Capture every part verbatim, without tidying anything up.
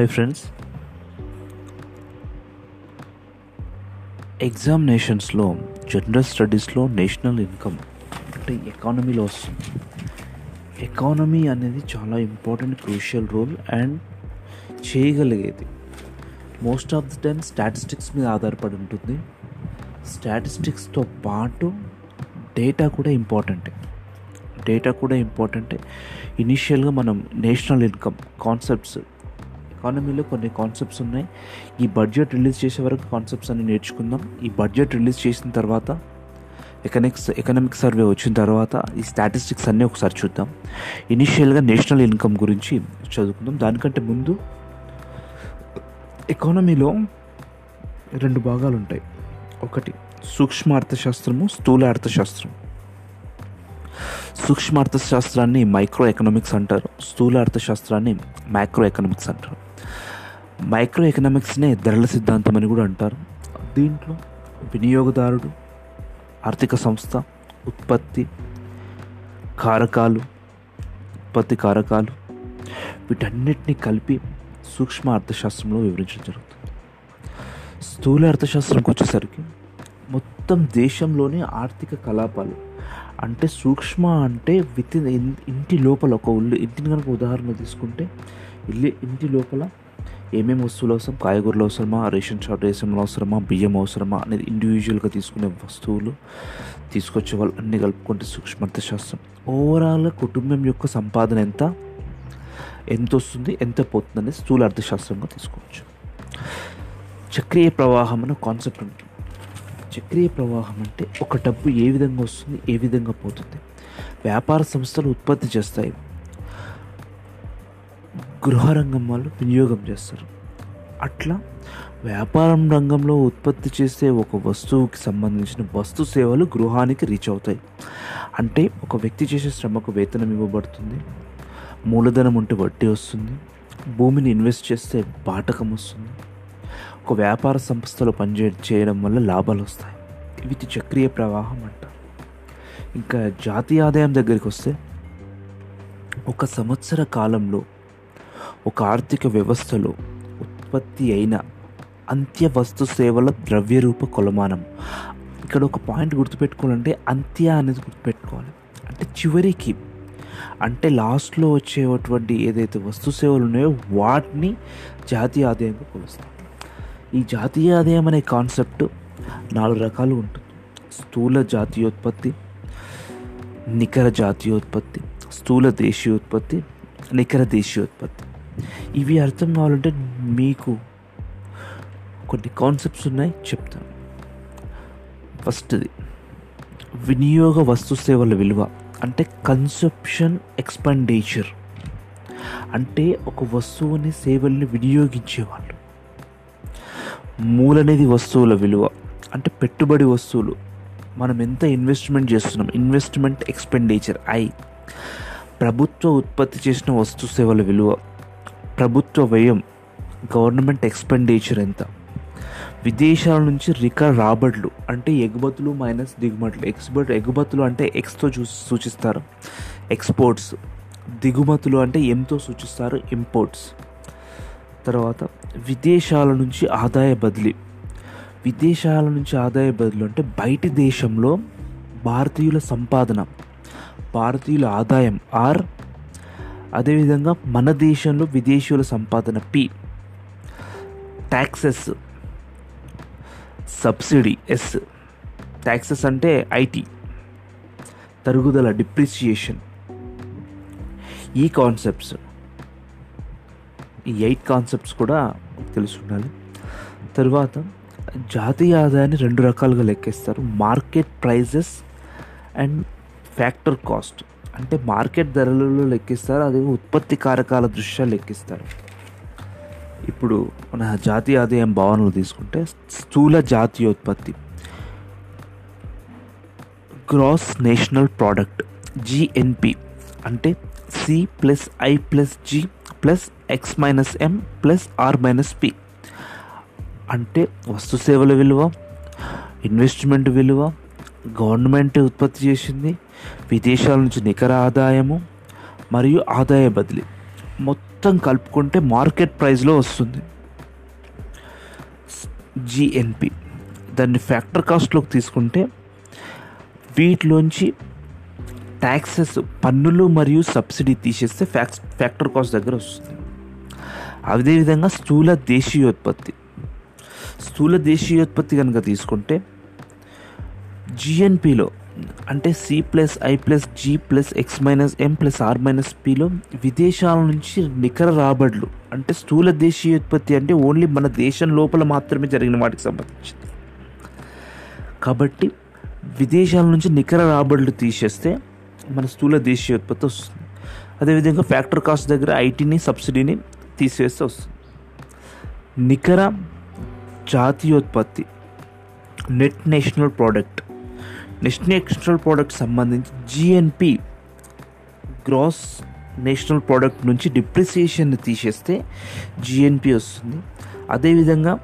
Hi friends, ఎగ్జామినేషన్స్లో general స్టడీస్లో national income అంటే ఎకానమీలో వస్తుంది. ఎకానమీ అనేది చాలా ఇంపార్టెంట్ క్రూషియల్ రోల్ అండ్ చేయగలిగేది. Most of the time statistics మీద ఆధారపడి ఉంటుంది. స్టాటిస్టిక్స్తో పాటు డేటా కూడా ఇంపార్టెంటే డేటా కూడా ఇంపార్టెంటే ఇనీషియల్గా మనం నేషనల్ ఇన్కమ్ కాన్సెప్ట్స్, ఎకానమీలో కొన్ని కాన్సెప్ట్స్ ఉన్నాయి. ఈ బడ్జెట్ రిలీజ్ చేసే వరకు కాన్సెప్ట్స్ అన్ని నేర్చుకుందాం. ఈ బడ్జెట్ రిలీజ్ చేసిన తర్వాత ఎకనామిక్స్ ఎకనామిక్ సర్వే వచ్చిన తర్వాత ఈ స్టాటిస్టిక్స్ అన్నీ ఒకసారి చూద్దాం. ఇనీషియల్గా నేషనల్ ఇన్కమ్ గురించి చదువుకుందాం. దానికంటే ముందు ఎకానమీలో రెండు భాగాలు ఉంటాయి. ఒకటి సూక్ష్మ అర్థశాస్త్రము, స్థూల అర్థశాస్త్రం. సూక్ష్మ అర్థశాస్త్రాన్ని మైక్రో ఎకనామిక్స్ అంటారు, స్థూల అర్థశాస్త్రాన్ని మైక్రో ఎకనామిక్స్ అంటారు. మైక్రో ఎకనామిక్స్నే ధరల సిద్ధాంతం అని కూడా అంటారు. దీంట్లో వినియోగదారుడు, ఆర్థిక సంస్థ, ఉత్పత్తి కారకాలు ఉత్పత్తి కారకాలు వీటన్నిటిని కలిపి సూక్ష్మ అర్థశాస్త్రంలో వివరించడం జరుగుతుంది. స్థూల అర్థశాస్త్రంకి వచ్చేసరికి మొత్తం దేశంలోని ఆర్థిక కలాపాలు, అంటే సూక్ష్మ అంటే విత్ ఇన్ ఇంటి లోపల ఒక ఉల్లి ఇంటిని కనుక ఉదాహరణ తీసుకుంటే, ఇల్లు ఇంటి లోపల ఏమేమి వస్తువులు అవసరం, కాయగూరలు అవసరమా, రేషన్ షాప్ రేషన్ అవసరమా, బియ్యం అవసరమా అనేది ఇండివిజువల్గా తీసుకునే వస్తువులు తీసుకొచ్చే వాళ్ళు అన్నీ కలుపుకుంటే సూక్ష్మ అర్థశాస్త్రం. ఓవరాల్గా కుటుంబం యొక్క సంపాదన ఎంత ఎంత వస్తుంది, ఎంత పోతుంది అనేది స్థూల అర్థశాస్త్రంగా తీసుకోవచ్చు. చక్రీయ ప్రవాహం అనే కాన్సెప్ట్ ఉంటుంది. చక్రీయ ప్రవాహం అంటే ఒక డబ్బు ఏ విధంగా వస్తుంది, ఏ విధంగా పోతుంది. వ్యాపార సంస్థలు ఉత్పత్తి చేస్తాయి, గృహరంగం వాళ్ళు వినియోగం చేస్తారు. అట్లా వ్యాపారం రంగంలో ఉత్పత్తి చేసే ఒక వస్తువుకి సంబంధించిన వస్తు సేవలు గృహానికి రీచ్ అవుతాయి. అంటే ఒక వ్యక్తి చేసే శ్రమకు వేతనం ఇవ్వబడుతుంది, మూలధనం ఉంటే వడ్డీ వస్తుంది, భూమిని ఇన్వెస్ట్ చేస్తే బాటకం వస్తుంది, ఒక వ్యాపార సంస్థలో పనిచే చేయడం వల్ల లాభాలు వస్తాయి. ఇవి చక్రీయ ప్రవాహం అంటారు. ఇంకా జాతీయ ఆదాయం దగ్గరికి వస్తే, ఒక సంవత్సర కాలంలో ఒక ఆర్థిక వ్యవస్థలో ఉత్పత్తి అయిన అంత్య వస్తు సేవల ద్రవ్యరూప కొలమానం. ఇక్కడ ఒక పాయింట్ గుర్తుపెట్టుకోవాలంటే అంత్య అనేది గుర్తుపెట్టుకోవాలి. అంటే చివరికి, అంటే లాస్ట్లో వచ్చేటువంటి ఏదైతే వస్తు సేవలు ఉన్నాయో వాటిని జాతీయ ఆదాయంగా కొలుస్తారు. ఈ జాతీయ ఆదాయం అనే కాన్సెప్ట్ నాలుగు రకాలు ఉంటుంది. స్థూల జాతీయోత్పత్తి, నికర జాతీయోత్పత్తి, స్థూల దేశీయోత్పత్తి, నికర దేశీయోత్పత్తి. ఇవి అర్థం కావాలంటే మీకు కొన్ని కాన్సెప్ట్స్ ఉన్నాయి, చెప్తాను. ఫస్ట్ది వినియోగ వస్తు సేవల విలువ, అంటే కన్సంప్షన్ ఎక్స్పెండిచర్. అంటే ఒక వస్తువుని సేవల్ని వినియోగించేవాళ్ళు. మూలనేది వస్తువుల విలువ, అంటే పెట్టుబడి వస్తువులు, మనం ఎంత ఇన్వెస్ట్మెంట్ చేస్తున్నాం, ఇన్వెస్ట్మెంట్ ఎక్స్పెండిచర్. ఐ ప్రభుత్వ ఉత్పత్తి చేసిన వస్తు సేవల విలువ, ప్రభుత్వ వ్యయం, గవర్నమెంట్ ఎక్స్పెండిచర్ ఎంత. విదేశాల నుంచి రికర్ రాబడులు, అంటే ఎగుమతులు మైనస్ దిగుమతులు. ఎక్స్పోర్ట్ ఎగుమతులు అంటే ఎక్స్తో సూచిస్తారు ఎక్స్పోర్ట్స్, దిగుమతులు అంటే ఎంతో సూచిస్తారు ఇంపోర్ట్స్. తర్వాత విదేశాల నుంచి ఆదాయ బదిలీ, విదేశాల నుంచి ఆదాయ బదిలీ అంటే బయటి దేశంలో భారతీయుల సంపాదన, భారతీయుల ఆదాయం ఆర్. అదేవిధంగా మన దేశంలో విదేశీయుల సంపాదన P. Taxes, subsidy S. Taxes అంటే ఐటీ, తరుగుదల డిప్రిసియేషన్. ఈ కాన్సెప్ట్స్, ఈ ఎయిట్ కాన్సెప్ట్స్ కూడా తెలుసుకుండాలి. తర్వాత జాతీయ ఆదాయాన్ని రెండు రకాలుగా లెక్కేస్తారు, market prices and factor cost. అంటే మార్కెట్ ధరలలో లెక్కిస్తారు, అదే ఉత్పత్తి కారకాల దృష్ట్యా లెక్కిస్తారు. ఇప్పుడు మన జాతీయ ఆదాయం భావనలు తీసుకుంటే, స్థూల జాతీయోత్పత్తి గ్రాస్ నేషనల్ ప్రోడక్ట్ జిఎన్పి, అంటే C plus I plus G plus X minus M plus R minus P. అంటే వస్తు సేవల విలువ, ఇన్వెస్ట్మెంట్ విలువ, గవర్నమెంట్ ఉత్పత్తి చేసింది, విదేశాల నుంచి నికర ఆదాయము మరియు ఆదాయ బదిలీ. మొత్తం మొత్తం కలుపుకుంటే మార్కెట్ ప్రైస్లో వస్తుంది జిఎన్పి. దాన్ని ఫ్యాక్టర్ కాస్ట్లోకి తీసుకుంటే వీటిలోంచి ట్యాక్సెస్, పన్నులు మరియు సబ్సిడీ తీసేస్తే ఫ్యాక్స్ ఫ్యాక్టర్ కాస్ట్ దగ్గర వస్తుంది. అదేవిధంగా స్థూల దేశీయోత్పత్తి, స్థూల దేశీయోత్పత్తి కనుక తీసుకుంటే జిఎన్పిలో అంటే C plus I plus G plus X minus M plus R minus పిలో విదేశాల నుంచి నికర రాబడులు అంటే స్థూల దేశీయోత్పత్తి అంటే ఓన్లీ మన దేశం లోపల మాత్రమే జరిగిన వాటికి సంబంధించింది కాబట్టి విదేశాల నుంచి నికర రాబడులు తీసేస్తే మన స్థూల దేశీయోత్పత్తి వస్తుంది. అదేవిధంగా ఫ్యాక్టర్ కాస్ట్ దగ్గర ఐటీని సబ్సిడీని తీసేస్తే వస్తుంది. నికర జాతీయోత్పత్తి net national product, net national product సంబంధించి జిఎన్పి గ్రాస్ నేషనల్ ప్రోడక్ట్ నుంచి డిప్రిసియేషన్ని తీసేస్తే జిఎన్పి వస్తుంది. అదేవిధంగా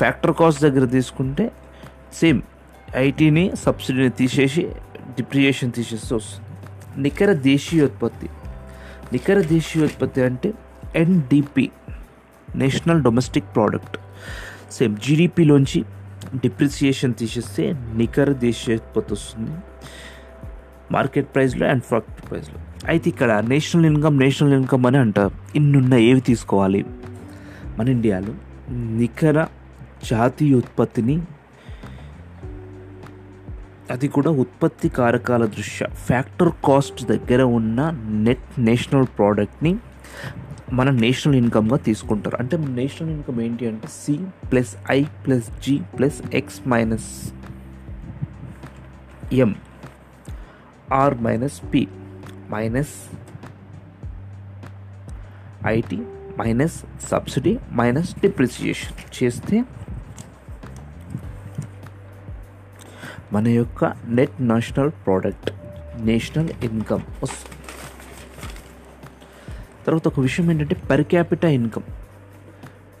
ఫ్యాక్టర్ కాస్ట్ దగ్గర తీసుకుంటే సేమ్ ఐటీని సబ్సిడీని తీసేసి డిప్రిసియేషన్ తీసేస్తే వస్తుంది. నికర దేశీయోత్పత్తి, నికర దేశీయోత్పత్తి అంటే NDP national domestic product, same జీడిపిలోంచి డిప్రిసియేషన్ తీసేస్తే నికర దేశీయోత్పత్తి వస్తుంది మార్కెట్ ప్రైస్లో అండ్ ఫ్యాక్టర్ ప్రైస్లో. అయితే ఇక్కడ నేషనల్ ఇన్కమ్ నేషనల్ ఇన్కమ్ అని అంటారు. ఇన్నున్న ఏవి తీసుకోవాలి మన ఇండియాలో? నికర జాతీయోత్పత్తిని, అది కూడా ఉత్పత్తి కారకాల దృష్ట్యా ఫ్యాక్టర్ కాస్ట్ దగ్గర ఉన్న నెట్ నేషనల్ ప్రోడక్ట్ని మన నేషనల్ ఇన్కమ్గా తీసుకుంటారు. అంటే నేషనల్ ఇన్కమ్ ఏంటి అంటే C plus I plus G plus X minus M R minus P minus IT minus subsidy minus depreciation చేస్తే మన యొక్క net national product national income వస్తుంది. తర్వాత ఒక విషయం ఏంటంటే per capital income.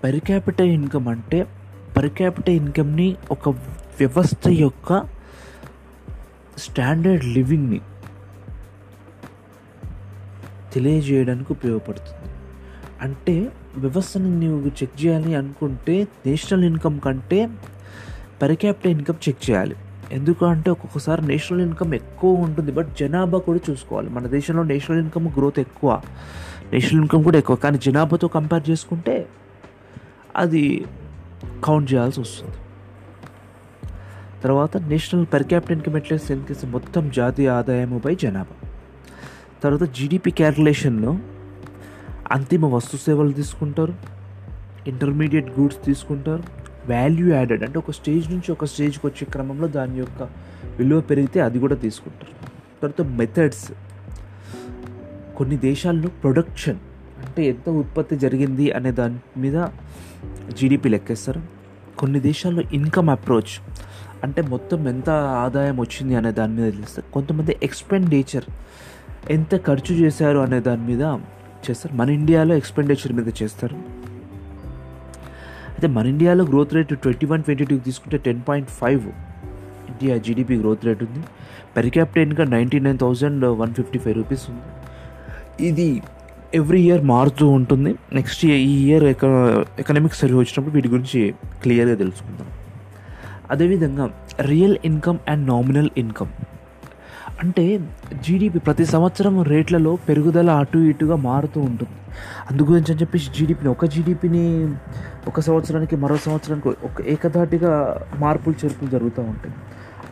Per capital income అంటే పర్ క్యాపిటల్ ఇన్కమ్ని ఒక వ్యవస్థ యొక్క స్టాండర్డ్ లివింగ్ని తెలియజేయడానికి ఉపయోగపడుతుంది. అంటే వ్యవస్థని నువ్వు చెక్ చేయాలి అనుకుంటే నేషనల్ ఇన్కమ్ కంటే పర్ క్యాపిటల్ ఇన్కమ్ చెక్ చేయాలి. ఎందుకంటే ఒక్కొక్కసారి నేషనల్ ఇన్కమ్ ఎక్కువ ఉంటుంది బట్ జనాభా కూడా చూసుకోవాలి. మన దేశంలో నేషనల్ ఇన్కమ్ గ్రోత్ ఎక్కువ, నేషనల్ ఇన్కమ్ కూడా ఎక్కువ, కానీ జనాభాతో కంపేర్ చేసుకుంటే అది కౌంట్ చేయాల్సి వస్తుంది. తర్వాత నేషనల్ పర్ క్యాపిటల్ ఇన్కమ్ ఎట్లయితే ఇన్కేస్ మొత్తం జాతీయ ఆదాయముపై జనాభా. తర్వాత జీడిపి క్యాల్కులేషన్లో అంతిమ వస్తు సేవలు తీసుకుంటారు, ఇంటర్మీడియట్ గూడ్స్ తీసుకుంటారు, వాల్యూ యాడెడ్ అంటే ఒక స్టేజ్ నుంచి ఒక స్టేజ్కి వచ్చే క్రమంలో దాని యొక్క విలువ పెరిగితే అది కూడా తీసుకుంటారు. తర్వాత మెథడ్స్, కొన్ని దేశాల్లో ప్రొడక్షన్ అంటే ఎంత ఉత్పత్తి జరిగింది అనే దాని మీద జీడిపి లెక్కేస్తారు. కొన్ని దేశాల్లో ఇన్కమ్ అప్రోచ్ అంటే మొత్తం ఎంత ఆదాయం వచ్చింది అనే దాని మీద చేస్తారు. కొంతమంది ఎక్స్పెండిచర్ ఎంత ఖర్చు చేశారు అనే దాని మీద చేస్తారు. మన ఇండియాలో ఎక్స్పెండిచర్ మీద చేస్తారు. అయితే మన ఇండియాలో growth rate twenty one twenty టూకి తీసుకుంటే ten point five India GDP growth rate ఉంది. Per capital income ninety nine thousand one fifty five rupees ఉంది. ఇది ఎవ్రీ ఇయర్ మారుతూ ఉంటుంది. నెక్స్ట్ ఈ ఇయర్ ఎక ఎకనామిక్ సర్వే వచ్చినప్పుడు వీటి గురించి క్లియర్గా తెలుసుకుందాం. అదేవిధంగా real income and nominal income అంటే జీడిపి ప్రతి సంవత్సరం రేట్లలో పెరుగుదల అటు ఇటుగా మారుతూ ఉంటుంది. అందుగురించి అని చెప్పేసి జీడిపిని ఒక జీడిపిని ఒక సంవత్సరానికి మరో సంవత్సరానికి ఒక ఏకధాటిగా మార్పులు చేర్పులు జరుగుతూ ఉంటాయి.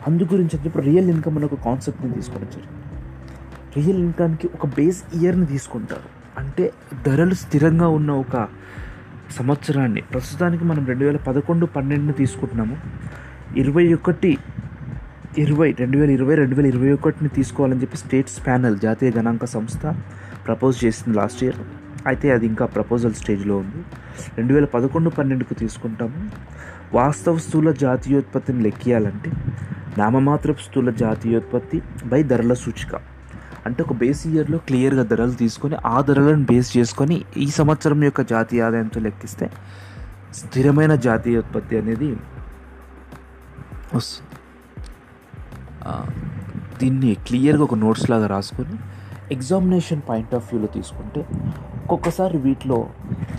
అందుగురించి అని చెప్పి రియల్ ఇన్కమ్ అనే ఒక కాన్సెప్ట్ని తీసుకోవడం జరిగింది. రియల్ ఇన్కమ్కి ఒక బేస్ ఇయర్ని తీసుకుంటారు. అంటే ధరలు స్థిరంగా ఉన్న ఒక సంవత్సరాన్ని, ప్రస్తుతానికి మనం రెండు వేల పదకొండు పన్నెండుని తీసుకుంటున్నాము, ఇరవై ఒకటి ఇరవై రెండు వేల ఇరవై రెండు వేల ఇరవై ఒకటిని తీసుకోవాలని చెప్పి స్టేట్స్ ప్యానెల్ జాతీయ గణాంక సంస్థ ప్రపోజ్ చేసింది లాస్ట్ ఇయర్. అయితే అది ఇంకా ప్రపోజల్ స్టేజ్లో ఉంది. రెండు వేల పదకొండు పన్నెండుకు తీసుకుంటాము. వాస్తవ స్థూల జాతీయోత్పత్తిని లెక్కియాలంటే నామమాత్రపు స్థూల జాతీయోత్పత్తి బై ధరల సూచిక అంటే ఒక బేస్ ఇయర్లో క్లియర్గా ధరలు తీసుకొని ఆ ధరలను బేస్ చేసుకొని ఈ సంవత్సరం యొక్క జాతీయ ఆదాయంతో లెక్కిస్తే స్థిరమైన జాతీయోత్పత్తి అనేది వస్తుంది. దీన్ని క్లియర్గా ఒక నోట్స్ లాగా రాసుకొని ఎగ్జామినేషన్ పాయింట్ ఆఫ్ వ్యూలో తీసుకుంటే ఒక్కొక్కసారి వీటిలో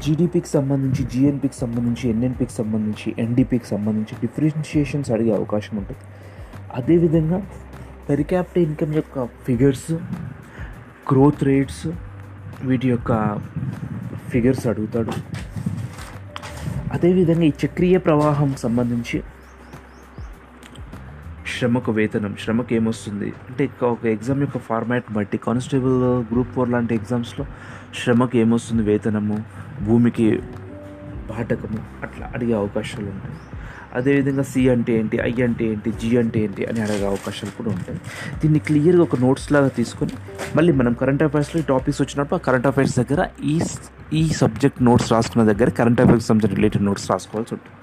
జీడీపీకి సంబంధించి, జీఎన్పీకి సంబంధించి, ఎన్ఎన్పీకి సంబంధించి, ఎన్డీపీకి సంబంధించి డిఫరెన్షియేషన్స్ అడిగే అవకాశం ఉంటుంది. అదేవిధంగా పెర్ క్యాపిటా ఇన్కమ్ యొక్క ఫిగర్స్, గ్రోత్ రేట్స్, వీటి యొక్క ఫిగర్స్ అడుగుతాడు. అదేవిధంగా ఈ చక్రీయ ప్రవాహం సంబంధించి శ్రమకు వేతనం, శ్రమకు ఏమొస్తుంది అంటే ఒక ఎగ్జామ్ యొక్క ఫార్మాట్ బట్టి కానిస్టేబుల్ గ్రూప్ ఫోర్ లాంటి ఎగ్జామ్స్లో శ్రమకు ఏమొస్తుంది వేతనము, భూమికి బాటకము అట్లా అడిగే అవకాశాలు ఉంటాయి. అదేవిధంగా సి అంటే ఏంటి, ఐ అంటే ఏంటి, జి అంటే ఏంటి అని అడిగే అవకాశాలు కూడా ఉంటాయి. దీన్ని క్లియర్గా ఒక నోట్స్ లాగా తీసుకొని మళ్ళీ మనం కరెంట్ అఫైర్స్లో టాపిక్స్ వచ్చినప్పుడు ఆ కరెంట్ అఫైర్స్ దగ్గర ఈ ఈ సబ్జెక్ట్ నోట్స్ రాసుకున్న దగ్గర కరెంట్ అఫైర్స్ సంబంధించిన రిలేటెడ్ నోట్స్ రాసుకోవాల్సి ఉంటుంది.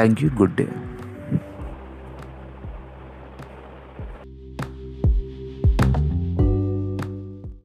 Thank you, good day.